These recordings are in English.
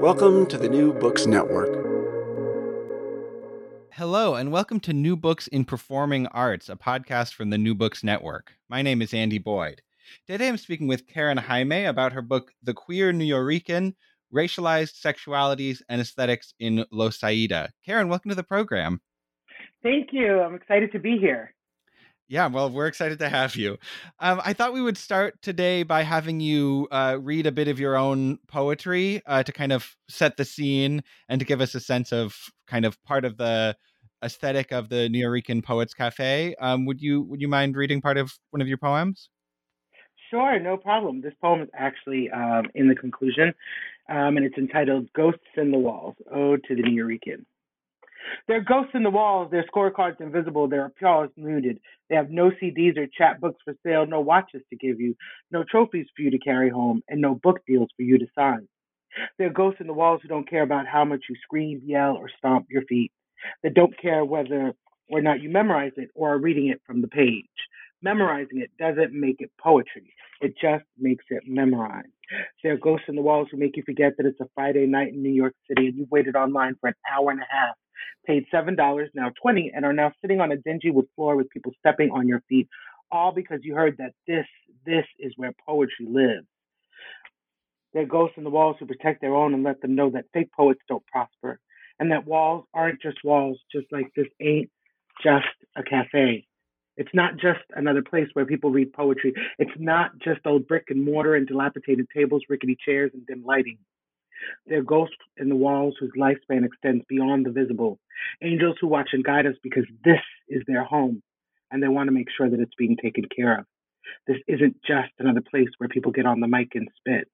Welcome to the New Books Network. Hello, and welcome to New Books in Performing Arts, a podcast from the New Books Network. My name is Andy Boyd. Today I'm speaking with Karen Jaime about her book, The Queer Nuyorican, Racialized Sexualities and Aesthetics in Loisaida. Karen, welcome to the program. Thank you. I'm excited to be here. Yeah, well, we're excited to have you. I thought we would start today by having you read a bit of your own poetry to kind of set the scene and to give us a sense of kind of part of the aesthetic of the Nuyorican Poets Cafe. Would you mind reading part of one of your poems? Sure, no problem. This poem is actually in the conclusion, and it's entitled Ghosts in the Walls, Ode to the Nuyorican. They're ghosts in the walls, their scorecards invisible, their applause muted. They have no CDs or chapbooks for sale, no watches to give you, no trophies for you to carry home, and no book deals for you to sign. They're ghosts in the walls who don't care about how much you scream, yell, or stomp your feet. They don't care whether or not you memorize it or are reading it from the page. Memorizing it doesn't make it poetry. It just makes it memorized. There are ghosts in the walls who make you forget that it's a Friday night in New York City and you waited online for an hour and a half, paid $7, now $20, and are now sitting on a dingy wood floor with people stepping on your feet, all because you heard that this is where poetry lives. There are ghosts in the walls who protect their own and let them know that fake poets don't prosper, and that walls aren't just walls, just like this ain't just a cafe. It's not just another place where people read poetry. It's not just old brick and mortar and dilapidated tables, rickety chairs, and dim lighting. There are ghosts in the walls whose lifespan extends beyond the visible. Angels who watch and guide us because this is their home, and they want to make sure that it's being taken care of. This isn't just another place where people get on the mic and spit.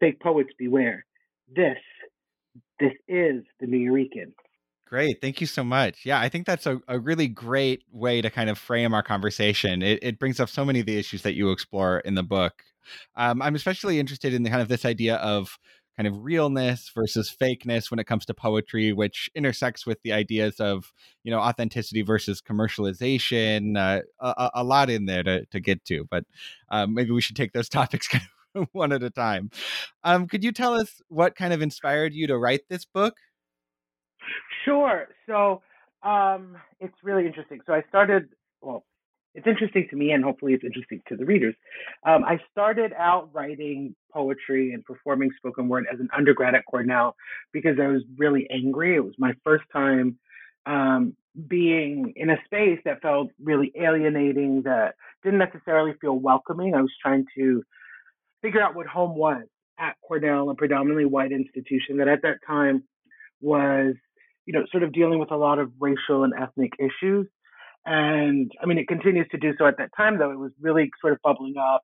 Fake poets, beware. This is the Nuyorican. Great. Thank you so much. Yeah, I think that's a really great way to kind of frame our conversation. It brings up so many of the issues that you explore in the book. I'm especially interested in the kind of this idea of kind of realness versus fakeness when it comes to poetry, which intersects with the ideas of, you know, authenticity versus commercialization, a lot in there to get to. But maybe we should take those topics kind of one at a time. Could you tell us what kind of inspired you to write this book? Sure. So it's really interesting. So it's interesting to me, and hopefully it's interesting to the readers. I started out writing poetry and performing spoken word as an undergrad at Cornell because I was really angry. It was my first time being in a space that felt really alienating, that didn't necessarily feel welcoming. I was trying to figure out what home was at Cornell, a predominantly white institution that at that time was, you know, sort of dealing with a lot of racial and ethnic issues. And I mean, it continues to do so at that time, though. It was really sort of bubbling up.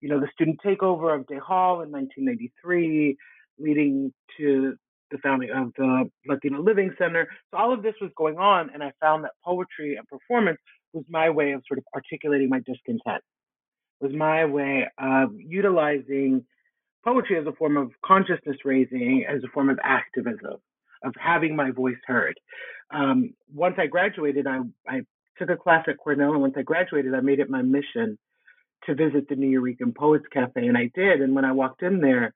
You know, the student takeover of Day Hall in 1993, leading to the founding of the Latino Living Center. So all of this was going on, and I found that poetry and performance was my way of sort of articulating my discontent, was my way of utilizing poetry as a form of consciousness raising, as a form of activism, of having my voice heard. Once I graduated, I took a class at Cornell, and once I graduated, I made it my mission to visit the Nuyorican Poets Cafe, and I did. And when I walked in there,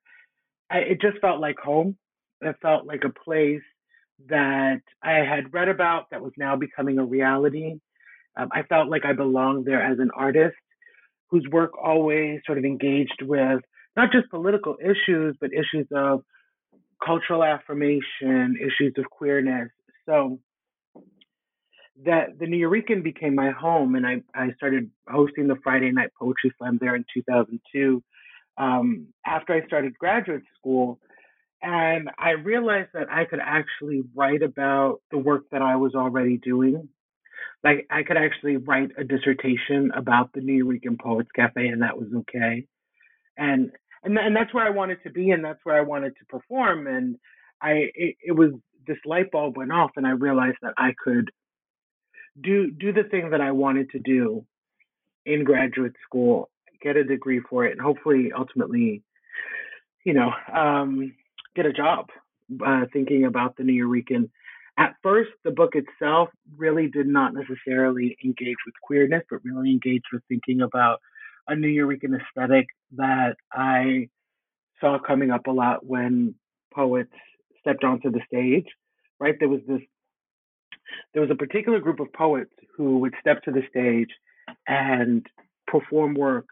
it just felt like home. It felt like a place that I had read about that was now becoming a reality. I felt like I belonged there as an artist whose work always sort of engaged with not just political issues, but issues of cultural affirmation, issues of queerness. So that the Nuyorican became my home, and I started hosting the Friday Night Poetry Slam there in 2002 after I started graduate school. And I realized that I could actually write about the work that I was already doing. Like, I could actually write a dissertation about the Nuyorican Poets Cafe, and that was okay. And that's where I wanted to be, and that's where I wanted to perform. And it was this light bulb went off, and I realized that I could do the thing that I wanted to do in graduate school, get a degree for it, and hopefully, ultimately, get a job. Thinking about the Nuyorican, at first, the book itself really did not necessarily engage with queerness, but really engaged with thinking about a Nuyorican aesthetic that I saw coming up a lot when poets stepped onto the stage, right? There was a particular group of poets who would step to the stage and perform work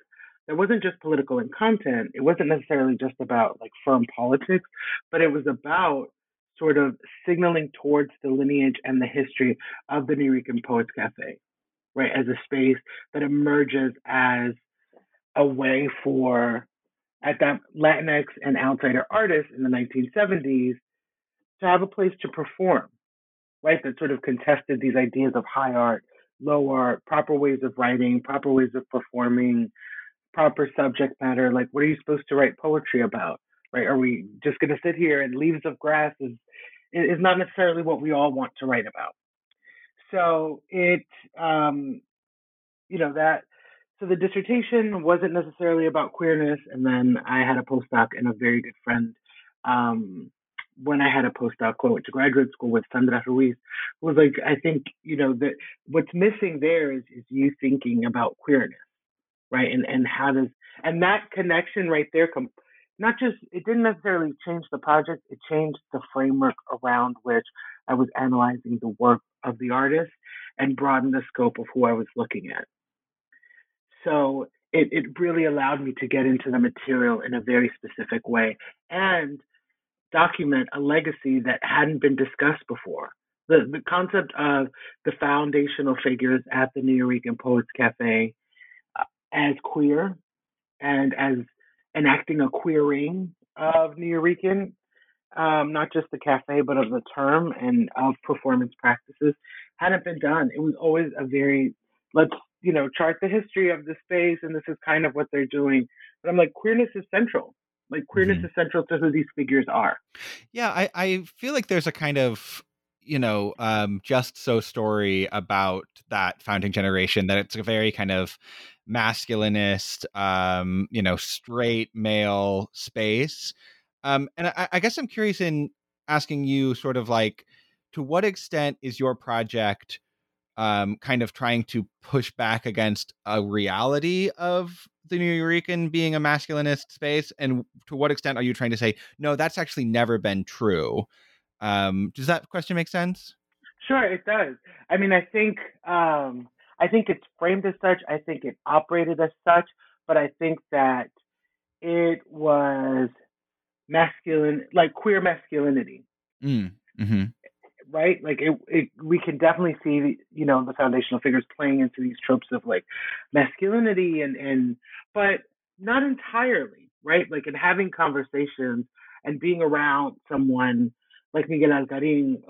that wasn't just political in content. It wasn't necessarily just about like firm politics, but it was about sort of signaling towards the lineage and the history of the Nuyorican Poets Cafe, right? As a space that emerges as a way for, at that Latinx and outsider artists in the 1970s, to have a place to perform, right? That sort of contested these ideas of high art, low art, proper ways of writing, proper ways of performing, proper subject matter. Like, what are you supposed to write poetry about, right? Are we just going to sit here and Leaves of Grass is not necessarily what we all want to write about. So so the dissertation wasn't necessarily about queerness. And then I had a postdoc and a very good friend. When I had a postdoc, I went to graduate school with Sandra Ruiz, who was like, I think, that what's missing there is you thinking about queerness, right? And that connection right there it didn't necessarily change the project, it changed the framework around which I was analyzing the work of the artist and broadened the scope of who I was looking at. So it really allowed me to get into the material in a very specific way and document a legacy that hadn't been discussed before. The concept of the foundational figures at the Nuyorican Poets Cafe as queer and as enacting a queering of Nuyorican, not just the cafe, but of the term and of performance practices, hadn't been done. It was always a very, let's chart the history of the space, and this is kind of what they're doing. But I'm like, queerness is central. Like, queerness is central to who these figures are. Yeah, I feel like there's a kind of, just so story about that founding generation, that it's a very kind of masculinist, straight male space. And I guess I'm curious in asking you sort of like, to what extent is your project kind of trying to push back against a reality of the Nuyorican being a masculinist space? And to what extent are you trying to say, no, that's actually never been true? Does that question make sense? Sure, it does. I mean, I think it's framed as such. I think it operated as such, but I think that it was masculine, like queer masculinity, right? Like we can definitely see, the foundational figures playing into these tropes of like masculinity and but not entirely, right? Like in having conversations and being around someone like Miguel Algarín,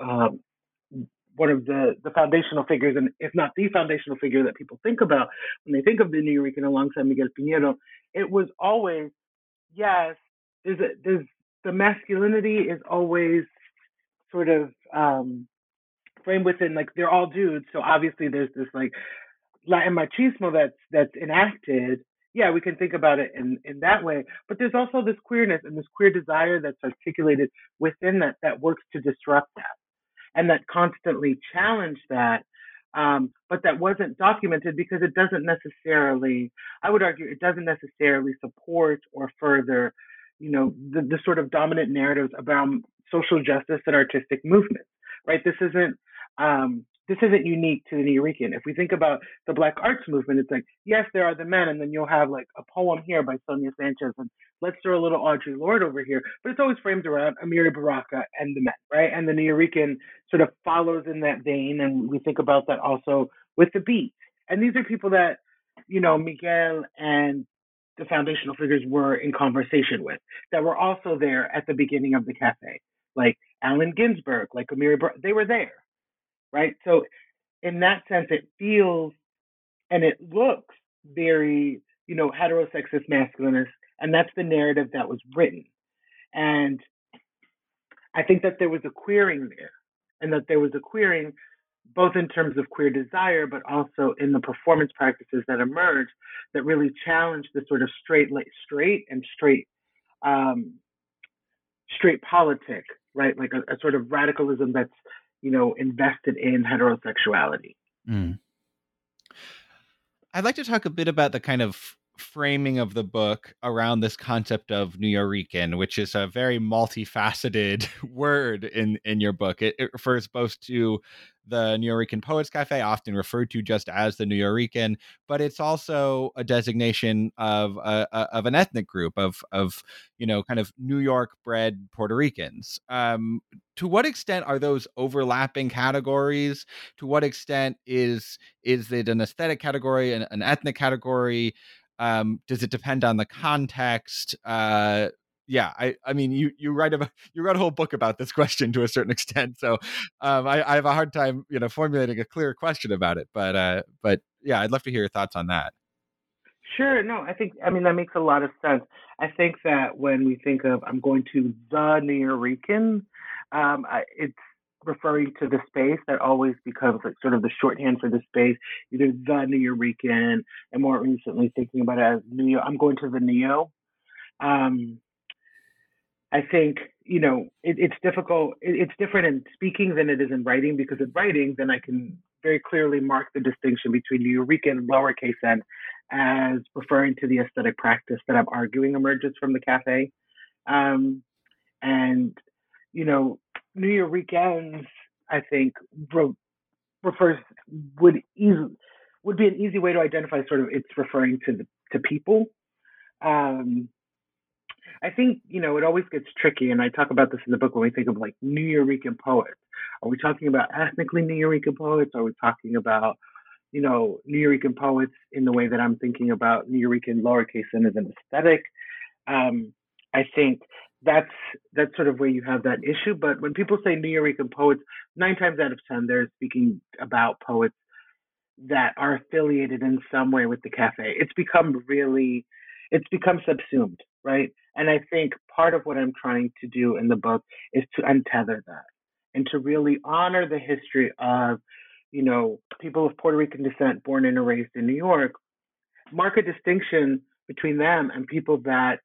one of the foundational figures, and if not the foundational figure that people think about when they think of the Nuyorican, alongside Miguel Piñero, it was always, yes, the masculinity is always sort of framed within, like, they're all dudes, so obviously there's this, like, Latin machismo that's enacted, yeah, we can think about it in that way. But there's also this queerness and this queer desire that's articulated within that, that works to disrupt that and that constantly challenge that. But that wasn't documented because it doesn't necessarily, I would argue, it doesn't necessarily support or further, you know, the sort of dominant narratives about social justice and artistic movements, right? This isn't unique to the Nuyorican. If we think about the Black arts movement, it's like, yes, there are the men, and then you'll have like a poem here by Sonia Sanchez, and let's throw a little Audre Lorde over here. But it's always framed around Amiri Baraka and the men, right? And the Nuyorican sort of follows in that vein, and we think about that also with the beat. And these are people that, you know, Miguel and the foundational figures were in conversation with, that were also there at the beginning of the cafe, like Allen Ginsberg, like Amiri Baraka, they were there. Right. So in that sense, it feels and it looks very, you know, heterosexist masculinist. And that's the narrative that was written. And I think that there was a queering there, and that there was a queering both in terms of queer desire, but also in the performance practices that emerged that really challenged the sort of straight politic. Right. Like a sort of radicalism that's, you know, invested in heterosexuality. Mm. I'd like to talk a bit about the kind of framing of the book around this concept of Nuyorican, which is a very multifaceted word in your book. It refers both to the Nuyorican Poets Cafe, often referred to just as the Nuyorican, but it's also a designation of an ethnic group of, you know, kind of New York bred Puerto Ricans. To what extent are those overlapping categories? To what extent is it an aesthetic category, an ethnic category? Does it depend on the context? I mean, you wrote a whole book about this question to a certain extent. So I have a hard time, you know, formulating a clear question about it. But yeah, I'd love to hear your thoughts on that. Sure. No, I mean, that makes a lot of sense. I think that when we think of, I'm going to the Nuyorican, it's referring to the space that always becomes like sort of the shorthand for the space, either the Nuyorican, and more recently thinking about it as Neo. I'm going to the Neo. I think, you know, it's difficult. It's different in speaking than it is in writing, because in writing, then I can very clearly mark the distinction between Nuyorican, lowercase n, as referring to the aesthetic practice that I'm arguing emerges from the cafe. And, you know, Nuyorican, I think, would be an easy way to identify sort of it's referring to people. I think, you know, it always gets tricky, and I talk about this in the book when we think of like Nuyorican poets. Are we talking about ethnically Nuyorican poets? Are we talking about, you know, Nuyorican poets in the way that I'm thinking about Nuyorican lowercase n as an aesthetic? I think that's sort of where you have that issue. But when people say Nuyorican poets, 9 times out of 10, they're speaking about poets that are affiliated in some way with the cafe. It's become subsumed, right? And I think part of what I'm trying to do in the book is to untether that and to really honor the history of, you know, people of Puerto Rican descent born and raised in New York, mark a distinction between them and people that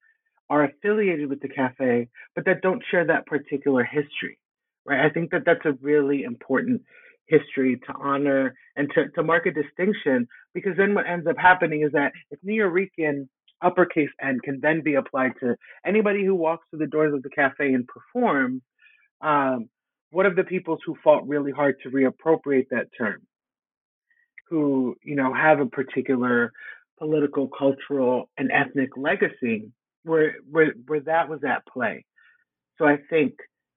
are affiliated with the cafe, but that don't share that particular history, right? I think that that's a really important history to honor and to mark a distinction, because then what ends up happening is that if Nuyorican uppercase N can then be applied to anybody who walks through the doors of the cafe and performs, what of the peoples who fought really hard to reappropriate that term, who, you know, have a particular political, cultural, and ethnic legacy where that was at play. So I think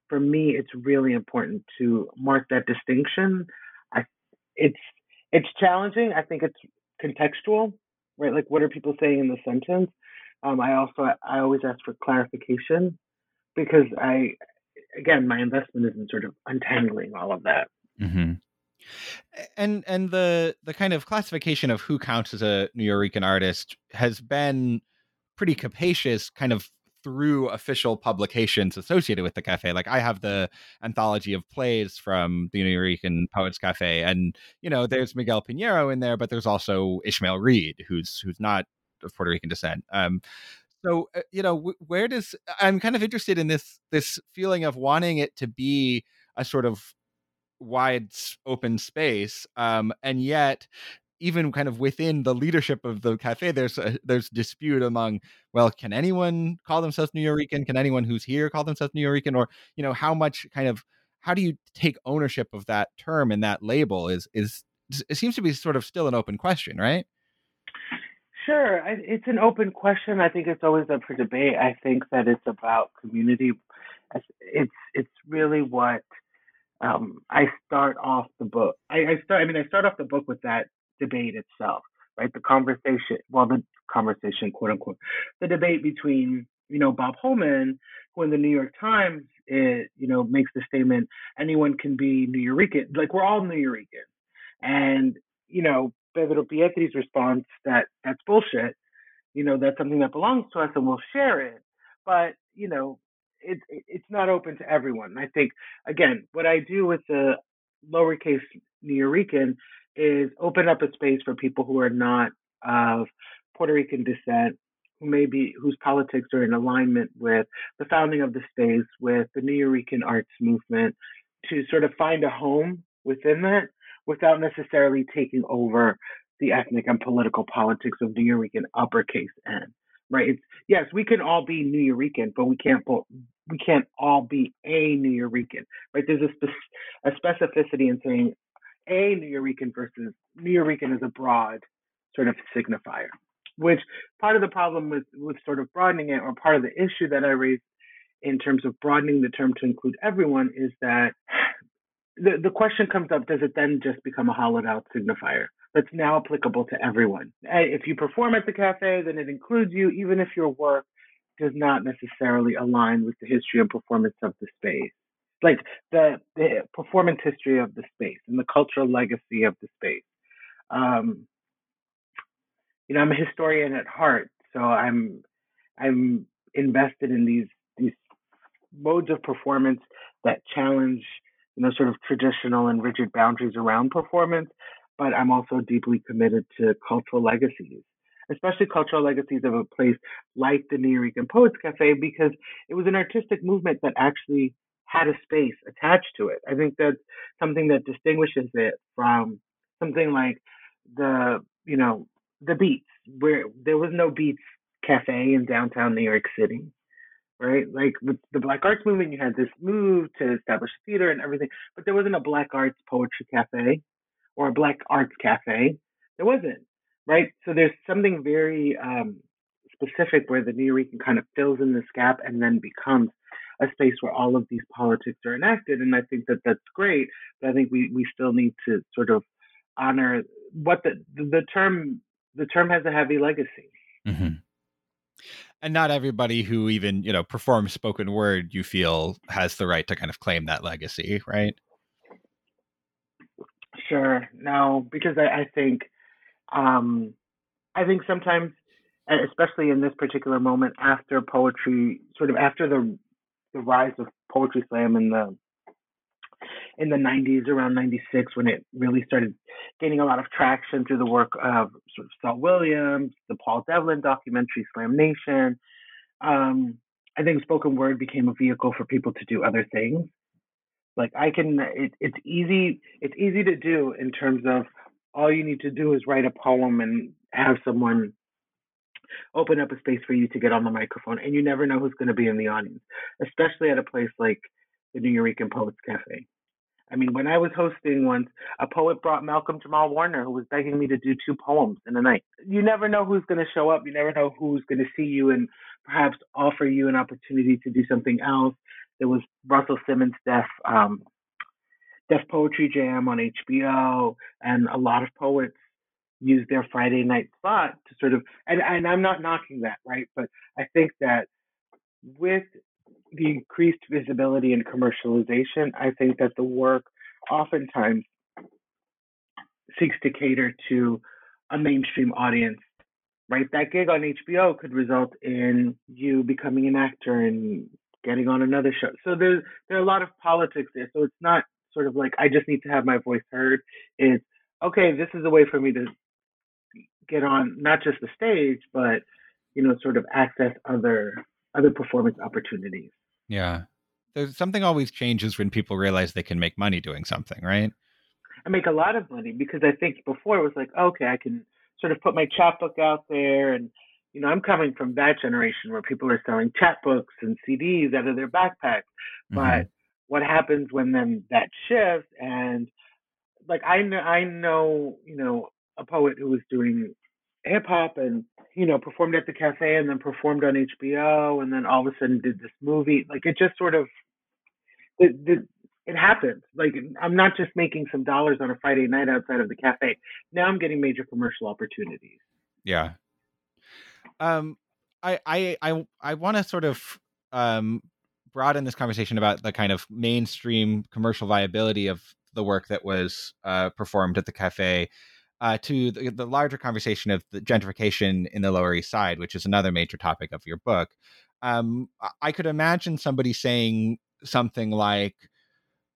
for me, it's really important to mark that distinction. It's challenging. I think it's contextual. Right, like what are people saying in the sentence? I always ask for clarification, because my investment is in sort of untangling all of that. Mm-hmm. And the kind of classification of who counts as a Nuyorican artist has been pretty capacious, kind of through official publications associated with the cafe. Like I have the anthology of plays from the Nuyorican Poets Cafe, and, you know, there's Miguel Piñero in there, but there's also Ishmael Reed, who's not of Puerto Rican descent. So, you know, where does, I'm kind of interested in this feeling of wanting it to be a sort of wide open space. And yet even kind of within the leadership of the cafe, there's dispute among, well, can anyone call themselves Nuyorican? Can anyone who's here call themselves Nuyorican? Or, you know, how do you take ownership of that term and that label is it seems to be sort of still an open question, right? Sure. It's an open question. I think it's always up for debate. I think that it's about community. It's really what I start off the book. I start off the book with that debate itself, right? The conversation, quote unquote, the debate between, you know, Bob Holman, who in the New York Times, makes the statement, anyone can be Nuyorican, like we're all Nuyorican. And, you know, Pedro Pietri's response that that's bullshit, you know, that's something that belongs to us and we'll share it. But, you know, it's not open to everyone. I think, again, what I do with the lowercase Nuyorican is open up a space for people who are not of Puerto Rican descent, whose politics are in alignment with the founding of the space, with the Nuyorican arts movement, to sort of find a home within that without necessarily taking over the ethnic and political politics of Nuyorican uppercase N, right? Yes, we can all be Nuyorican, but we can't all be a Nuyorican, right? There's a specificity in saying a Nuyorican versus Nuyorican is a broad sort of signifier, which part of the problem with sort of broadening it, or part of the issue that I raised in terms of broadening the term to include everyone, is that the question comes up, does it then just become a hollowed out signifier that's now applicable to everyone? If you perform at the cafe, then it includes you, even if your work does not necessarily align with the history and performance of the space, like the performance history of the space and the cultural legacy of the space. You know, I'm a historian at heart, so I'm invested in these modes of performance that challenge, you know, sort of traditional and rigid boundaries around performance. But I'm also deeply committed to cultural legacies, especially cultural legacies of a place like the Nuyorican Poets Cafe, because it was an artistic movement that actually had a space attached to it. I think that's something that distinguishes it from something like the Beats, where there was no Beats Cafe in downtown New York City, right? Like with the Black Arts movement, you had this move to establish theater and everything, but there wasn't a Black Arts Poetry Cafe or a Black Arts Cafe. There wasn't, right? So there's something very specific where the Nuyorican kind of fills in this gap and then becomes a space where all of these politics are enacted. And I think that that's great, but I think we still need to sort of honor what the term has a heavy legacy. Mm-hmm. And not everybody who even, you know, performs spoken word, you feel, has the right to kind of claim that legacy, right? Sure. No, because I think sometimes, especially in this particular moment after poetry, sort of after the rise of Poetry Slam in the 90s, around 96, when it really started gaining a lot of traction through the work of sort of Saul Williams, the Paul Devlin documentary Slam Nation. I think spoken word became a vehicle for people to do other things. Like it's easy to do in terms of all you need to do is write a poem and have someone open up a space for you to get on the microphone, and you never know who's going to be in the audience, especially at a place like the Nuyorican Poets Cafe. I mean, when I was hosting once, a poet brought Malcolm Jamal Warner, who was begging me to do 2 poems in a night. You never know who's going to show up. You never know who's going to see you and perhaps offer you an opportunity to do something else. There was Russell Simmons' Deaf Poetry Jam on HBO, and a lot of poets use their Friday night spot to sort of, and I'm not knocking that, right? But I think that with the increased visibility and commercialization, I think that the work oftentimes seeks to cater to a mainstream audience, right? That gig on HBO could result in you becoming an actor and getting on another show. So there are a lot of politics there. So it's not sort of like, I just need to have my voice heard. It's, okay, this is a way for me to get on not just the stage, but, you know, sort of access other performance opportunities. Yeah. There's something always changes when people realize they can make money doing something, right? I make a lot of money because I think before it was like, okay, I can sort of put my chapbook out there. And, you know, I'm coming from that generation where people are selling chapbooks and CDs out of their backpacks. Mm-hmm. But what happens when then that shifts? And like, I know, you know, a poet who was doing hip hop and, you know, performed at the cafe and then performed on HBO and then all of a sudden did this movie. Like, it just sort of, it happens. Like, I'm not just making some dollars on a Friday night outside of the cafe. Now I'm getting major commercial opportunities. Yeah. I want to sort of broaden this conversation about the kind of mainstream commercial viability of the work that was performed at the cafe. To the larger conversation of the gentrification in the Lower East Side, which is another major topic of your book. I could imagine somebody saying something like,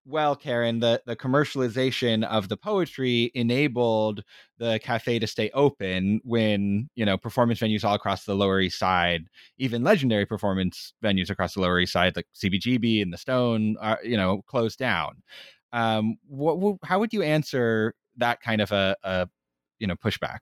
well, Karen, the commercialization of the poetry enabled the cafe to stay open when, you know, performance venues all across the Lower East Side, even legendary performance venues across the Lower East Side, like CBGB and the Stone, are, you know, closed down. How would you answer that kind of a you know, pushback?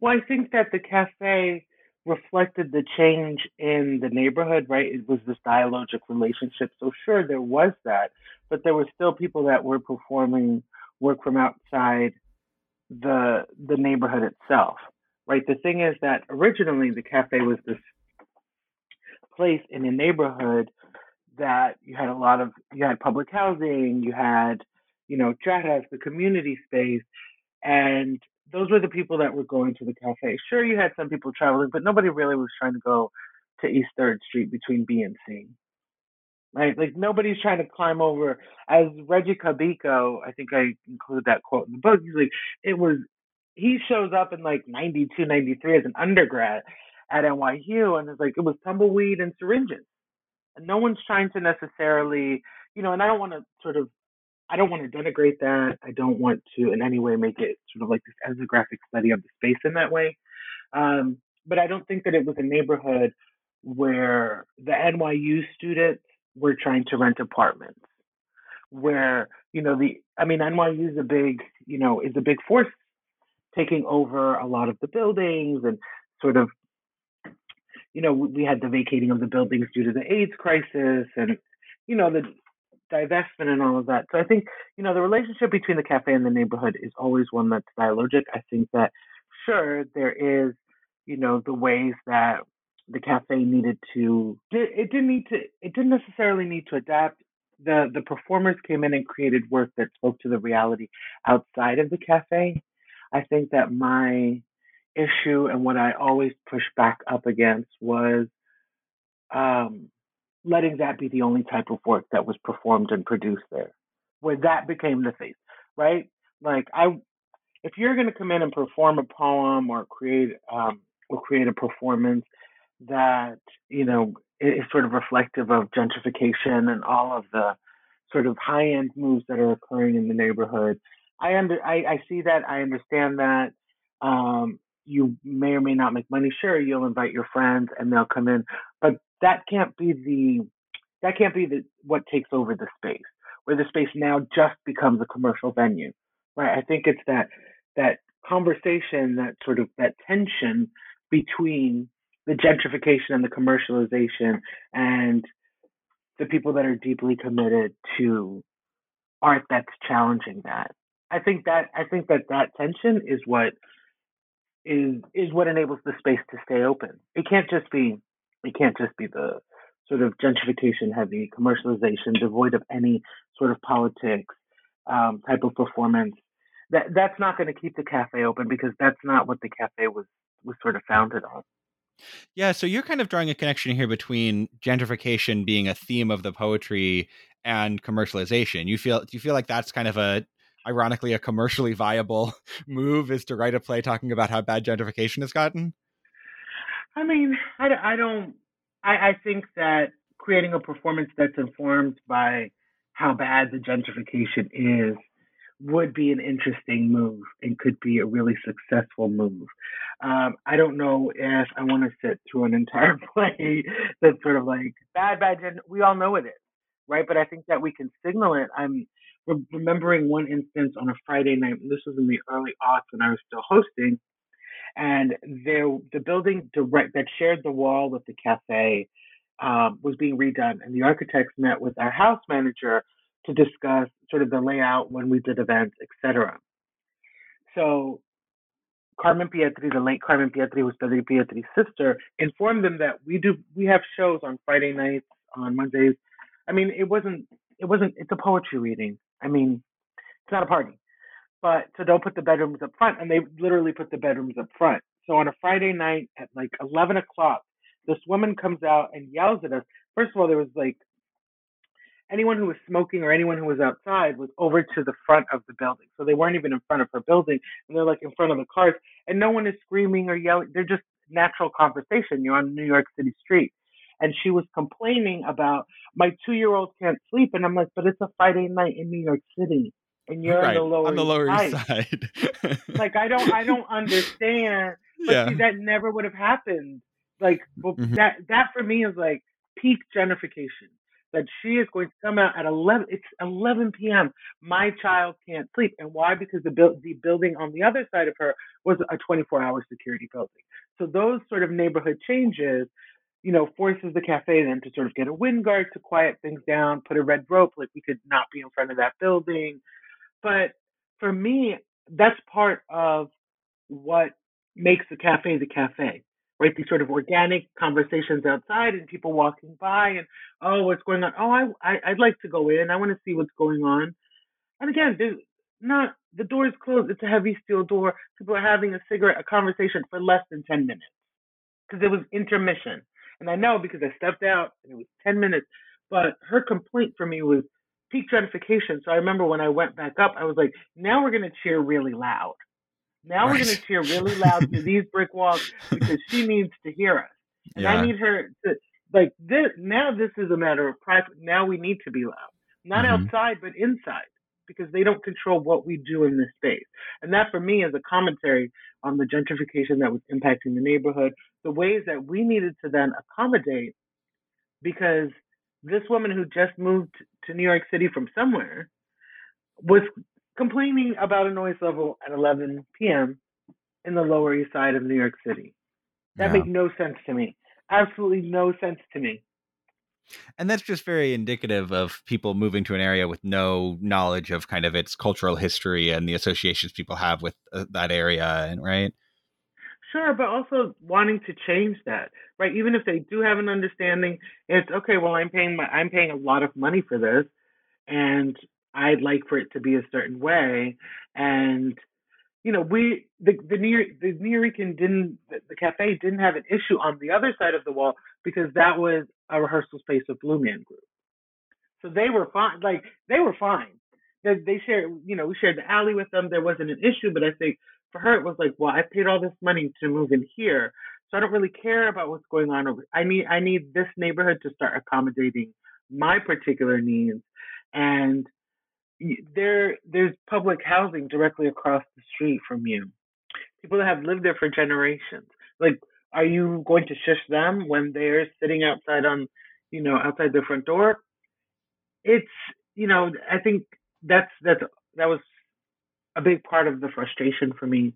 Well, I think that the cafe reflected the change in the neighborhood, right? It was this dialogic relationship. So sure, there was that, but there were still people that were performing work from outside the neighborhood itself, right? The thing is that originally the cafe was this place in a neighborhood that you had public housing, you had, you know, Chatas, the community space. And those were the people that were going to the cafe. Sure, you had some people traveling, but nobody really was trying to go to East 3rd Street between B and C, right? Like, nobody's trying to climb over. As Reggie Cabico, I think I include that quote in the book, he's like, he shows up in like 92, 93 as an undergrad at NYU. And it's like, it was tumbleweed and syringes. And no one's trying to necessarily, you know, and I don't want to denigrate that. I don't want to in any way make it sort of like this ethnographic study of the space in that way. But I don't think that it was a neighborhood where the NYU students were trying to rent apartments, where, you know, NYU is a big force taking over a lot of the buildings and sort of, you know, we had the vacating of the buildings due to the AIDS crisis and, you know, the divestment and all of that. So I think, you know, the relationship between the cafe and the neighborhood is always one that's dialogic. I think that, sure, there is, you know, the ways that the cafe didn't necessarily need to adapt. The performers came in and created work that spoke to the reality outside of the cafe. I think that my issue and what I always push back up against was, letting that be the only type of work that was performed and produced there, where that became the face, right? Like, if you're going to come in and perform a poem or create a performance that, you know, is sort of reflective of gentrification and all of the sort of high-end moves that are occurring in the neighborhood, I see that, I understand that. You may or may not make money. Sure, you'll invite your friends and they'll come in, but that can't be what takes over the space, where the space now just becomes a commercial venue, right? I think it's that conversation, that sort of that tension between the gentrification and the commercialization, and the people that are deeply committed to art that's challenging that. I think that tension is what enables the space to stay open. It can't just be the sort of gentrification heavy commercialization devoid of any sort of politics type of performance. That's not going to keep the cafe open, because that's not what the cafe was sort of founded on. Yeah, so you're kind of drawing a connection here between gentrification being a theme of the poetry and commercialization. Do you feel like that's kind of ironically a commercially viable move, is to write a play talking about how bad gentrification has gotten? I mean, I think that creating a performance that's informed by how bad the gentrification is would be an interesting move and could be a really successful move. I don't know if I want to sit through an entire play that's sort of like bad gender. We all know it is, right? But I think that we can signal it. I'm remembering one instance on a Friday night. This was in the early aughts when I was still hosting. And the building that shared the wall with the cafe was being redone. And the architects met with our house manager to discuss sort of the layout when we did events, et cetera. So Carmen Pietri, the late Carmen Pietri, was Pedro Pietri's sister, informed them that we have shows on Friday nights, on Mondays. I mean, it's a poetry reading. I mean, it's not a party. But so don't put the bedrooms up front. And they literally put the bedrooms up front. So on a Friday night at like 11 o'clock, this woman comes out and yells at us. First of all, there was like, anyone who was smoking or anyone who was outside was over to the front of the building. So they weren't even in front of her building. And they're like in front of the cars. And no one is screaming or yelling. They're just natural conversation. You're on New York City street. And she was complaining about, my 2-year-old can't sleep. And I'm like, but it's a Friday night in New York City. And you're right, on the Lower East Side. Like, I don't understand. But yeah. See, that never would have happened. Like, well, mm-hmm. that for me is like peak gentrification. That she is going to come out at 11. It's 11 p.m. My child can't sleep. And why? Because the building on the other side of her was a 24-hour security building. So those sort of neighborhood changes, you know, forces the cafe then to sort of get a wind guard to quiet things down, put a red rope, like we could not be in front of that building. But for me, that's part of what makes the cafe, right? These sort of organic conversations outside and people walking by and, oh, what's going on? Oh, I'd like to go in. I want to see what's going on. And again, the door is closed. It's a heavy steel door. People are having a cigarette, a conversation for less than 10 minutes because it was intermission. And I know because I stepped out and it was 10 minutes. But her complaint for me was peak gentrification. So I remember when I went back up, I was like, now we're going to cheer really loud. Now right. We're going to cheer really loud through these brick walls because she needs to hear us. And yeah. I need her to, like, this. Now this is a matter of practice. Now we need to be loud. Not mm-hmm. outside, but inside, because they don't control what we do in this space. And that, for me, is a commentary on the gentrification that was impacting the neighborhood, the ways that we needed to then accommodate, because this woman who just moved to New York City from somewhere was complaining about a noise level at 11 p.m. in the Lower East Side of New York City. That made no sense to me. Absolutely no sense to me. And that's just very indicative of people moving to an area with no knowledge of kind of its cultural history and the associations people have with that area, and right? Sure, but also wanting to change that, right? Even if they do have an understanding, it's okay. Well, I'm paying a lot of money for this, and I'd like for it to be a certain way. And you know, the Nuyorican the cafe didn't have an issue on the other side of the wall because that was a rehearsal space of Blue Man Group, so they were fine. Like they were fine. They shared, you know, we shared the alley with them. There wasn't an issue, but I think for her, it was like, well, I paid all this money to move in here, so I don't really care about what's going on. I need this neighborhood to start accommodating my particular needs. And there's public housing directly across the street from you. People that have lived there for generations. Like, are you going to shush them when they're sitting outside outside their front door? It's, you know, I think that was a big part of the frustration for me,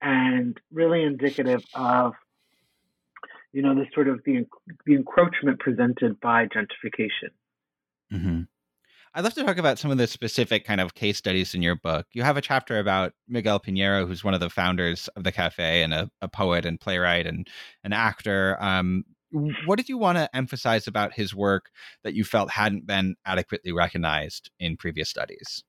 and really indicative of, you know, the sort of the encroachment presented by gentrification. Mm-hmm. I'd love to talk about some of the specific kind of case studies in your book. You have a chapter about Miguel Piñero, who's one of the founders of the cafe and a poet and playwright and an actor. What did you want to emphasize about his work that you felt hadn't been adequately recognized in previous studies?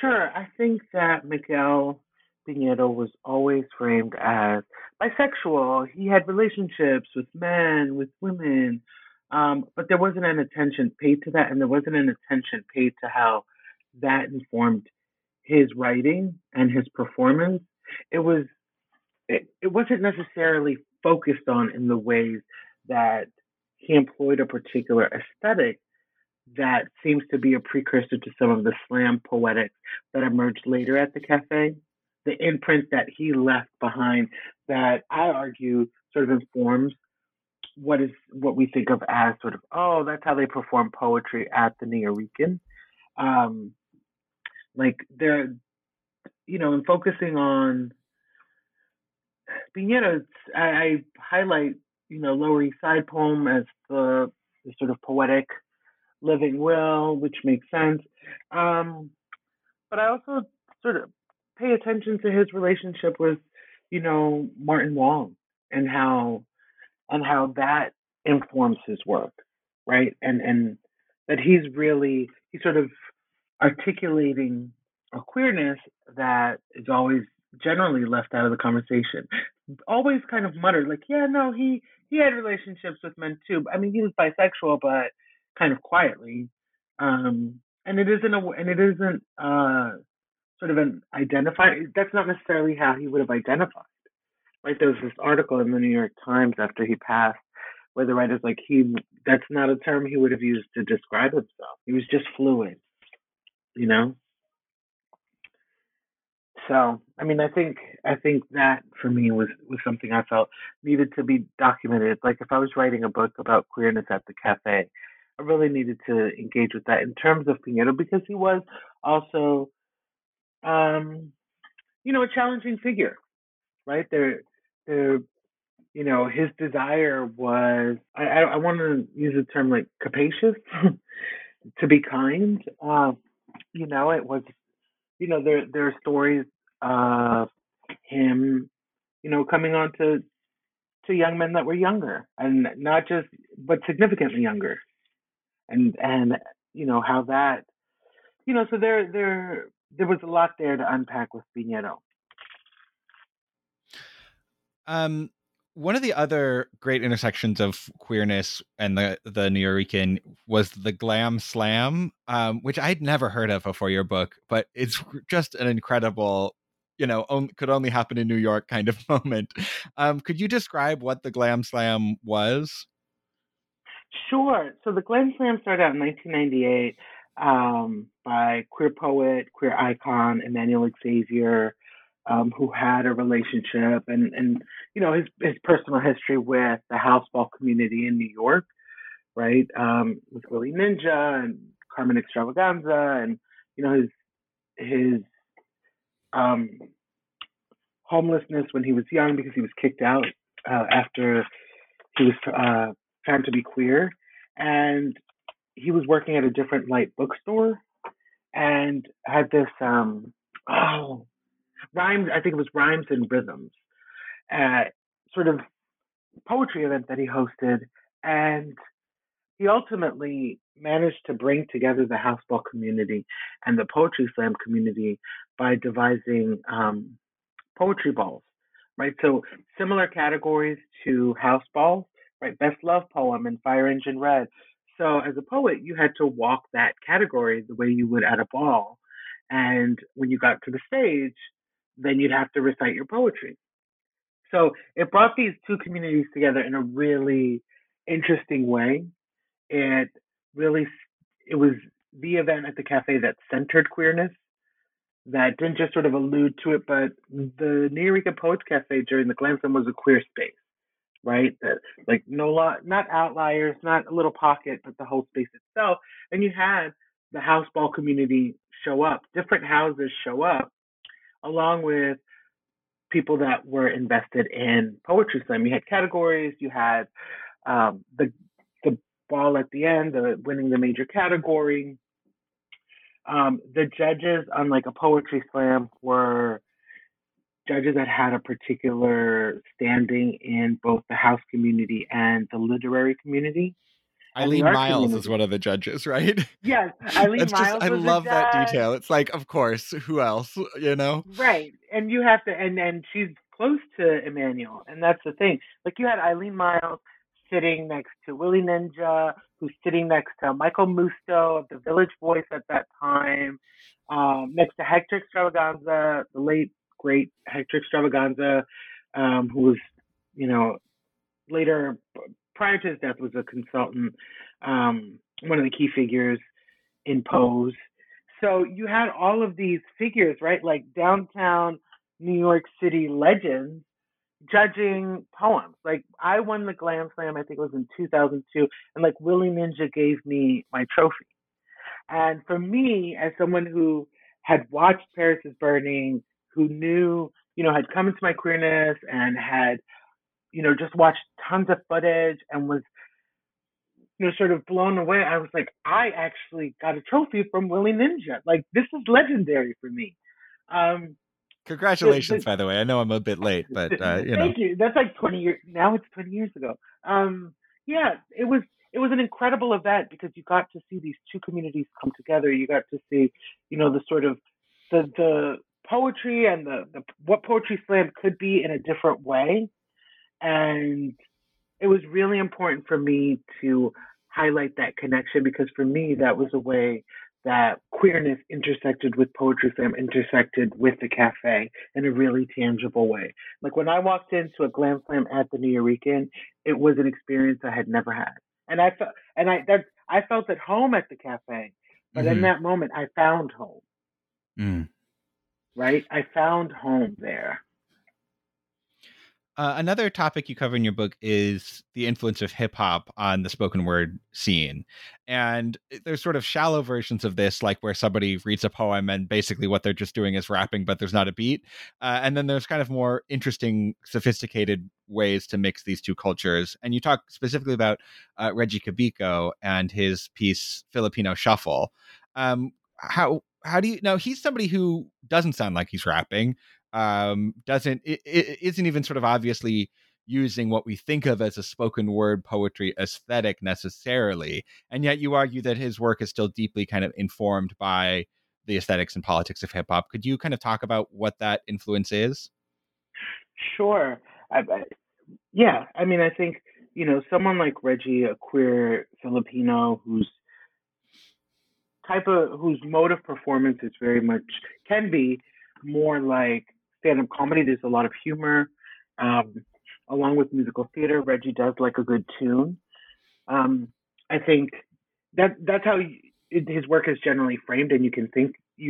Sure. I think that Miguel Piñero was always framed as bisexual. He had relationships with men, with women, but there wasn't an attention paid to that, and there wasn't an attention paid to how that informed his writing and his performance. It wasn't necessarily focused on in the ways that he employed a particular aesthetic, that seems to be a precursor to some of the slam poetics that emerged later at the cafe. The imprint that he left behind, that I argue sort of informs what we think of as sort of, oh, that's how they perform poetry at the Nuyorican. Like they're, you know, in focusing on Piñero, I highlight, you know, Lower East Side poem as the sort of poetic living will, which makes sense. But I also sort of pay attention to his relationship with, you know, Martin Wong and how that informs his work, right? And that he's sort of articulating a queerness that is always generally left out of the conversation. Always kind of muttered, like, yeah, no, he had relationships with men too. I mean, he was bisexual, but kind of quietly. And it isn't sort of an identified, that's not necessarily how he would have identified. Like there was this article in the New York Times after he passed where the writer's like, that's not a term he would have used to describe himself. He was just fluid, you know? So, I mean, I think that for me was something I felt needed to be documented. Like if I was writing a book about queerness at the cafe, I really needed to engage with that in terms of Piñero, because he was also, you know, a challenging figure, right? There, you know, his desire was, I want to use the term like capacious, to be kind. You know, it was, you know, there are stories of him, you know, coming on to young men that were younger, and not just, but significantly younger. And you know, how that, you know, so there was a lot there to unpack with Piñero. One of the other great intersections of queerness and the Nuyorican was the Glam Slam, which I'd never heard of before your book, but it's just an incredible, you know, could only happen in New York kind of moment. Could you describe what the Glam Slam was? Sure. So the Glam Slam started out in 1998 by queer poet, queer icon, Emmanuel Xavier, who had a relationship and you know, his personal history with the houseball community in New York, right? With Willi Ninja and Carmen Xtravaganza, and you know, his homelessness when he was young because he was kicked out after he was found to be queer, and he was working at a different light bookstore and had this rhymes, I think it was Rhymes and Rhythms, sort of poetry event that he hosted. And he ultimately managed to bring together the houseball community and the poetry slam community by devising poetry balls, right? So similar categories to house balls, right? Best Love Poem and Fire Engine Red. So as a poet, you had to walk that category the way you would at a ball. And when you got to the stage, then you'd have to recite your poetry. So it brought these two communities together in a really interesting way. It was the event at the cafe that centered queerness, that didn't just sort of allude to it, but the Nuyorican Poets Cafe during the Glam Slam was a queer space, right? Like not outliers, not a little pocket, but the whole space itself. And you had the houseball community show up, different houses show up, along with people that were invested in poetry slam. You had categories, you had the ball at the end, winning the major category. The judges on like a poetry slam were judges that had a particular standing in both the house community and the literary community. Eileen Myles is one of the judges, right? Yes, Eileen Myles. I love that detail. It's like, of course, who else, you know? Right. And you have to, and she's close to Emmanuel. And that's the thing. Like, you had Eileen Myles sitting next to Willi Ninja, who's sitting next to Michael Musto of the Village Voice at that time, next to Hector Xtravaganza, the late, great Hector Xtravaganza, who was, you know, later, prior to his death, was a consultant one of the key figures in Pose. So you had all of these figures, right? Like downtown New York City legends judging poems. Like I won the Glam Slam, I think it was in 2002, and like Willi Ninja gave me my trophy. And for me, as someone who had watched Paris Is Burning, who knew, you know, had come into my queerness and had, you know, just watched tons of footage and was, you know, sort of blown away. I was like, I actually got a trophy from Willi Ninja. Like, this is legendary for me. Congratulations, by the way. I know I'm a bit late, but, you know. Thank you. That's like 20 years. Now it's 20 years ago. Yeah, it was an incredible event because you got to see these two communities come together. You got to see, you know, the sort of the poetry and the what Poetry Slam could be in a different way. And it was really important for me to highlight that connection because for me, that was a way that queerness intersected with Poetry Slam, intersected with the cafe in a really tangible way. Like when I walked into a Glam Slam at the Nuyorican, it was an experience I had never had. And I felt at home at the cafe, but in that moment, I found home. Mm. Right? I found home there. Another topic you cover in your book is the influence of hip hop on the spoken word scene. And there's sort of shallow versions of this, like where somebody reads a poem and basically what they're just doing is rapping, but there's not a beat. And then there's kind of more interesting, sophisticated ways to mix these two cultures. And you talk specifically about Reggie Cabico and his piece, Filipino Shuffle. How do you know? He's somebody who doesn't sound like he's rapping. Isn't even sort of obviously using what we think of as a spoken word poetry aesthetic necessarily. And yet you argue that his work is still deeply kind of informed by the aesthetics and politics of hip hop. Could you kind of talk about what that influence is? Sure. Yeah. I mean, I think, you know, someone like Reggie, a queer Filipino whose mode of performance is very much, can be more like stand-up comedy. There's a lot of humor, along with musical theater. Reggie does like a good tune. I think that's how his work is generally framed, and you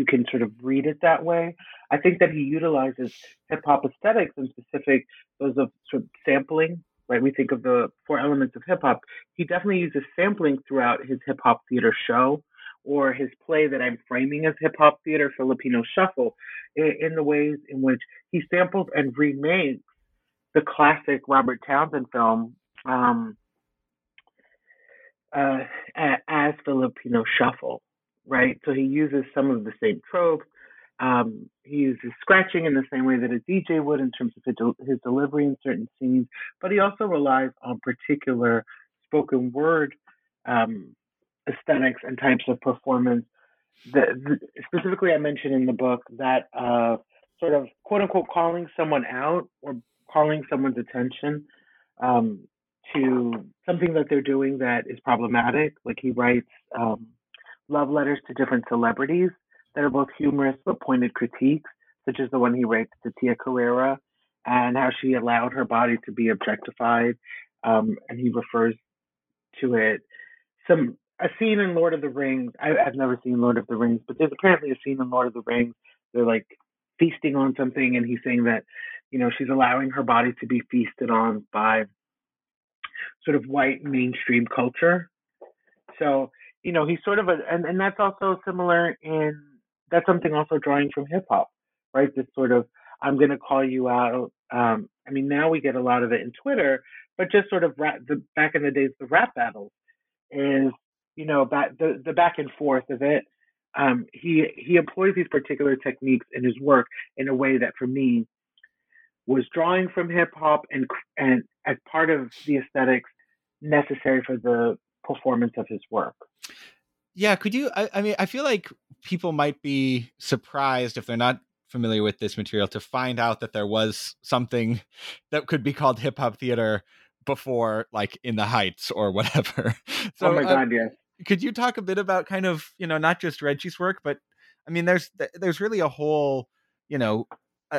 can sort of read it that way. I think that he utilizes hip-hop aesthetics and specific those of sort of sampling, right? We think of the four elements of hip-hop. He definitely uses sampling throughout his hip-hop theater show, or his play that I'm framing as Hip Hop Theater, Filipino Shuffle, in the ways in which he samples and remakes the classic Robert Townsend film as Filipino Shuffle, right? So he uses some of the same tropes. He uses scratching in the same way that a DJ would in terms of his delivery in certain scenes, but he also relies on particular spoken word aesthetics and types of performance. Specifically, I mentioned in the book that sort of quote unquote calling someone out or calling someone's attention to something that they're doing that is problematic. Like he writes love letters to different celebrities that are both humorous but pointed critiques, such as the one he writes to Tia Carrera and how she allowed her body to be objectified. And he refers to it. A scene in Lord of the Rings. I've never seen Lord of the Rings, but there's apparently a scene in Lord of the Rings. They're like feasting on something, and he's saying that, you know, she's allowing her body to be feasted on by sort of white mainstream culture. So, you know, he's sort of and that's also similar in, that's something also drawing from hip hop, right? This sort of, I'm going to call you out. I mean, now we get a lot of it in Twitter, but just sort of back in the days, the rap battles is, you know, the back and forth of it. He employs these particular techniques in his work in a way that for me was drawing from hip hop and as part of the aesthetics necessary for the performance of his work. Yeah. Could you, I mean, I feel like people might be surprised if they're not familiar with this material to find out that there was something that could be called hip hop theater before, like In the Heights or whatever. So, oh my God. Yes. Could you talk a bit about kind of, you know, not just Reggie's work, but I mean, there's really a whole, you know,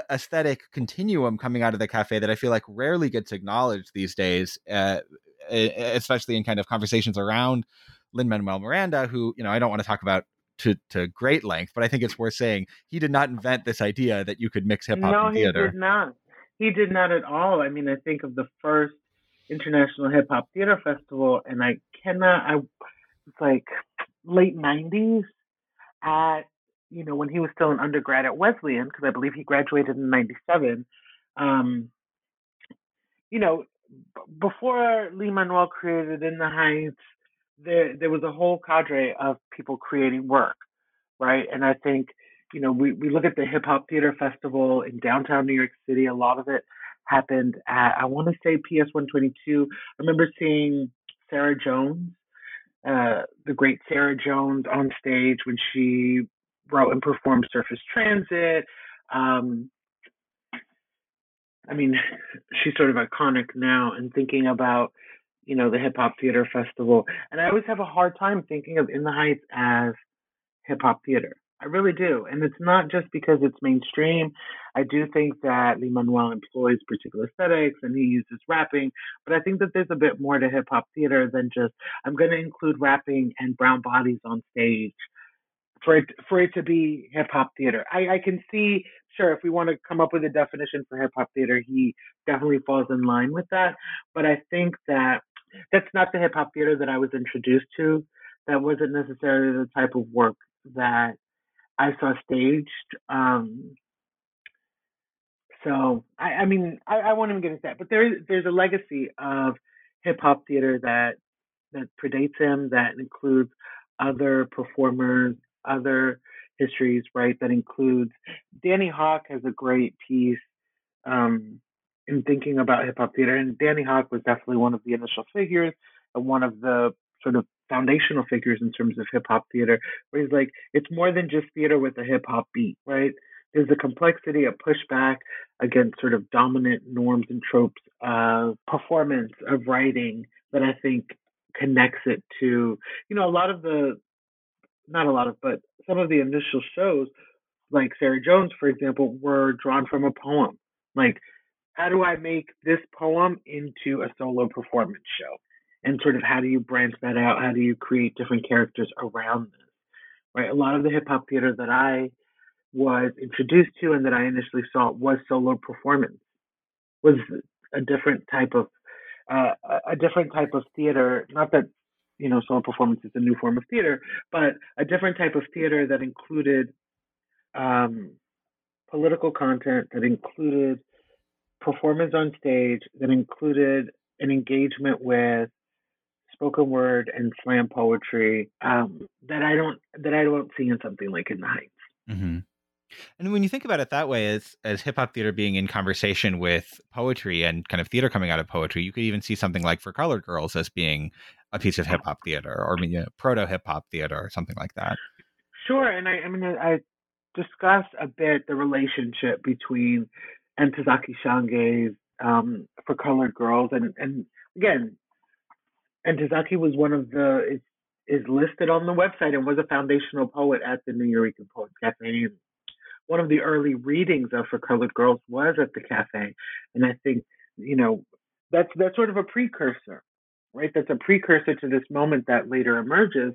aesthetic continuum coming out of the cafe that I feel like rarely gets acknowledged these days, especially in kind of conversations around Lin-Manuel Miranda, who, you know, I don't want to talk about to great length, but I think it's worth saying he did not invent this idea that you could mix hip hop and theater. No, he did not. He did not at all. I mean, I think of the first International Hip Hop Theater Festival, and it's like late 90s at, you know, when he was still an undergrad at Wesleyan, because I believe he graduated in 97. You know, before Lin-Manuel created In the Heights, there was a whole cadre of people creating work, right? And I think, you know, we look at the Hip Hop Theater Festival in downtown New York City. A lot of it happened at, I want to say, PS 122. I remember seeing Sarah Jones, the great Sarah Jones, on stage when she wrote and performed Surface Transit. I mean, she's sort of iconic now, and thinking about, you know, the Hip Hop Theater Festival. And I always have a hard time thinking of In the Heights as hip hop theater. I really do. And it's not just because it's mainstream. I do think that Lin-Manuel employs particular aesthetics and he uses rapping, but I think that there's a bit more to hip hop theater than just, I'm going to include rapping and brown bodies on stage for it to be hip hop theater. I can see, sure, if we want to come up with a definition for hip hop theater, he definitely falls in line with that. But I think that that's not the hip hop theater that I was introduced to. That wasn't necessarily the type of work that I saw staged. So I mean, I won't even get into that. But there's a legacy of hip hop theater that predates him, that includes other performers, other histories, right? That includes Danny Hoch has a great piece in thinking about hip hop theater, and Danny Hoch was definitely one of the initial figures and one of the sort of foundational figures in terms of hip hop theater, where he's like, it's more than just theater with a hip hop beat, right? There's a complexity, a pushback against sort of dominant norms and tropes of performance, of writing, that I think connects it to, you know, some of the initial shows, like Sarah Jones, for example, were drawn from a poem. Like, how do I make this poem into a solo performance show? And sort of how do you branch that out? How do you create different characters around this, right? A lot of the hip hop theater that I was introduced to and that I initially saw was solo performance, was a different type of theater. Not that, you know, solo performance is a new form of theater, but a different type of theater that included political content, that included performance on stage, that included an engagement with spoken word and slam poetry, that I don't see in something like In the Heights. Mm-hmm. And when you think about it that way, as hip hop theater being in conversation with poetry and kind of theater coming out of poetry, you could even see something like For Colored Girls as being a piece of hip hop theater, or, you know, proto hip hop theater or something like that. Sure. And I discussed a bit the relationship between Entozaki Shange's For Colored Girls, and again, Entozaki was one of the is listed on the website and was a foundational poet at the Nuyorican Poets Cafe. One of the early readings of For Colored Girls was at the cafe, and I think, you know, that's sort of a precursor, right? That's a precursor to this moment that later emerges,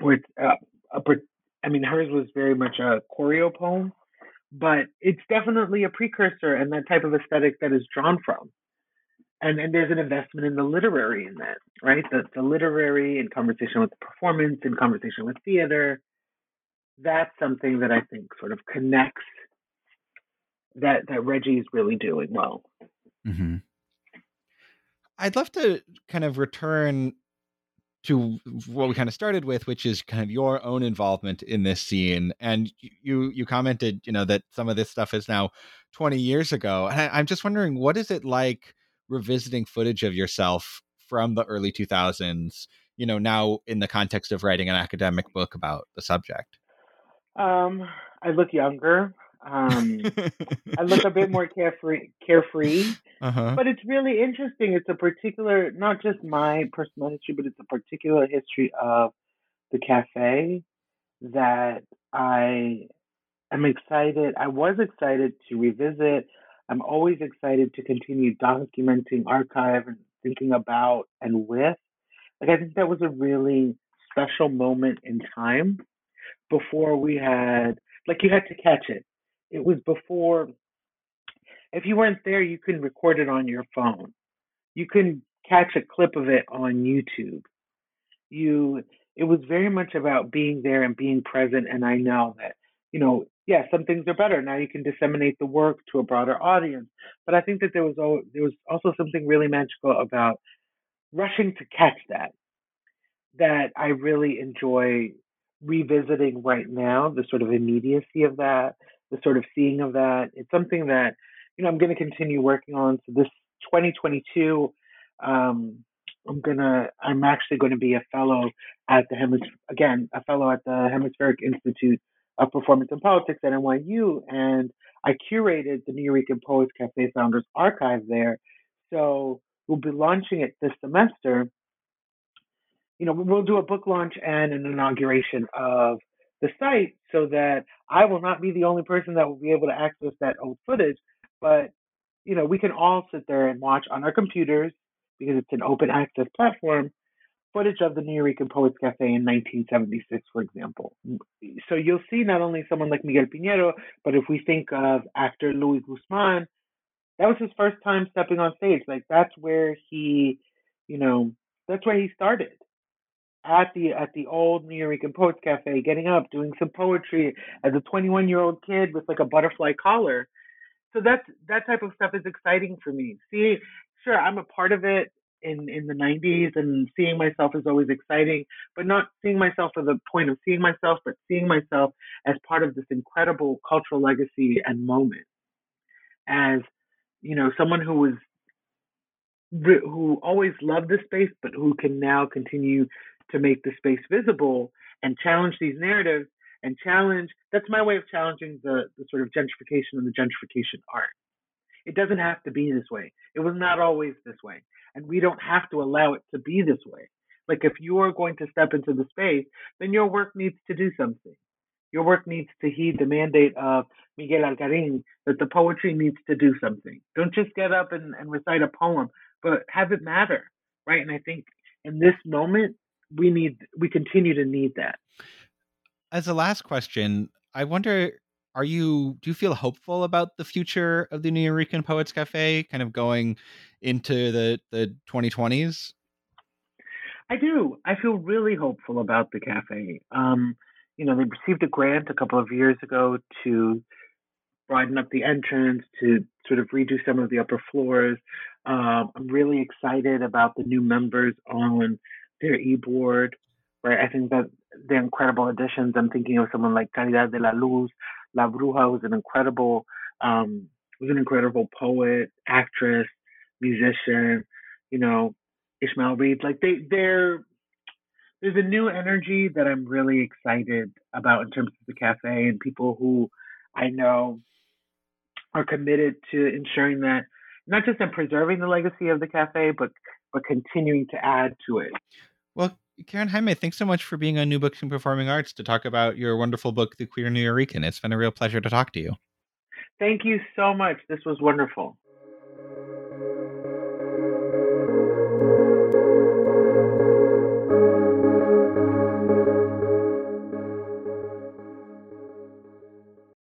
with hers was very much a choreo poem, but it's definitely a precursor and that type of aesthetic that is drawn from. And there's an investment in the literary in that, right? The literary in conversation with the performance, in conversation with theater. That's something that I think sort of connects, that Reggie is really doing well. Mm-hmm. I'd love to kind of return to what we kind of started with, which is kind of your own involvement in this scene. And you commented, you know, that some of this stuff is now 20 years ago. And I'm just wondering, what is it like revisiting footage of yourself from the early 2000s, you know, now in the context of writing an academic book about the subject? I look younger. I look a bit more carefree. Uh-huh. But it's really interesting. It's a particular, not just my personal history, but it's a particular history of the cafe that I am excited. I was excited to revisit. I'm always excited to continue documenting, archive, and thinking about and with. I think that was a really special moment in time. Before we had, you had to catch it. It was before, if you weren't there, you couldn't record it on your phone. You couldn't catch a clip of it on YouTube. It was very much about being there and being present. And I know that, some things are better. Now you can disseminate the work to a broader audience. But I think that there was also something really magical about rushing to catch that I really enjoy revisiting right now, the sort of immediacy of that, the sort of seeing of that. It's something that, I'm going to continue working on. So this 2022, I'm actually going to be a fellow at the Hemispheric Institute of Performance and Politics at NYU. And I curated the Nuyorican Poets Cafe Founders Archive there. So we'll be launching it this semester. We'll do a book launch and an inauguration of the site so that I will not be the only person that will be able to access that old footage. But, we can all sit there and watch on our computers, because it's an open access platform, footage of the Nuyorican Poets Cafe in 1976, for example. So you'll see not only someone like Miguel Piñero, but if we think of actor Luis Guzman, that was his first time stepping on stage. That's where he, that's where he started, at the old Nuyorican Poets Cafe, getting up, doing some poetry as a 21-year-old kid with a butterfly collar. So that type of stuff is exciting for me. See, sure, I'm a part of it in the 90s, and seeing myself is always exciting, but not seeing myself for the point of seeing myself, but seeing myself as part of this incredible cultural legacy and moment. As, someone who always loved the space, but who can now continue to make the space visible and challenge these narratives and challenge. That's my way of challenging the sort of gentrification and the gentrification art. It doesn't have to be this way. It was not always this way. And we don't have to allow it to be this way. If you are going to step into the space, then your work needs to do something. Your work needs to heed the mandate of Miguel Algarín that the poetry needs to do something. Don't just get up and recite a poem, but have it matter, right? And I think in this moment, we continue to need that. As a last question, I wonder, do you feel hopeful about the future of the Nuyorican Poets Cafe kind of going into the 2020s? I do. I feel really hopeful about the cafe. They received a grant a couple of years ago to broaden up the entrance, to sort of redo some of the upper floors. I'm really excited about the new members on their e-board, right? I think that they're incredible additions. I'm thinking of someone like Caridad de la Luz, La Bruja, was an incredible poet, actress, musician, Ishmael Reed. There's a new energy that I'm really excited about in terms of the cafe, and people who I know are committed to ensuring that not just in preserving the legacy of the cafe, but continuing to add to it. Well, Karen Jaime, thanks so much for being on New Books in Performing Arts to talk about your wonderful book, The Queer Nuyorican. It's been a real pleasure to talk to you. Thank you so much. This was wonderful.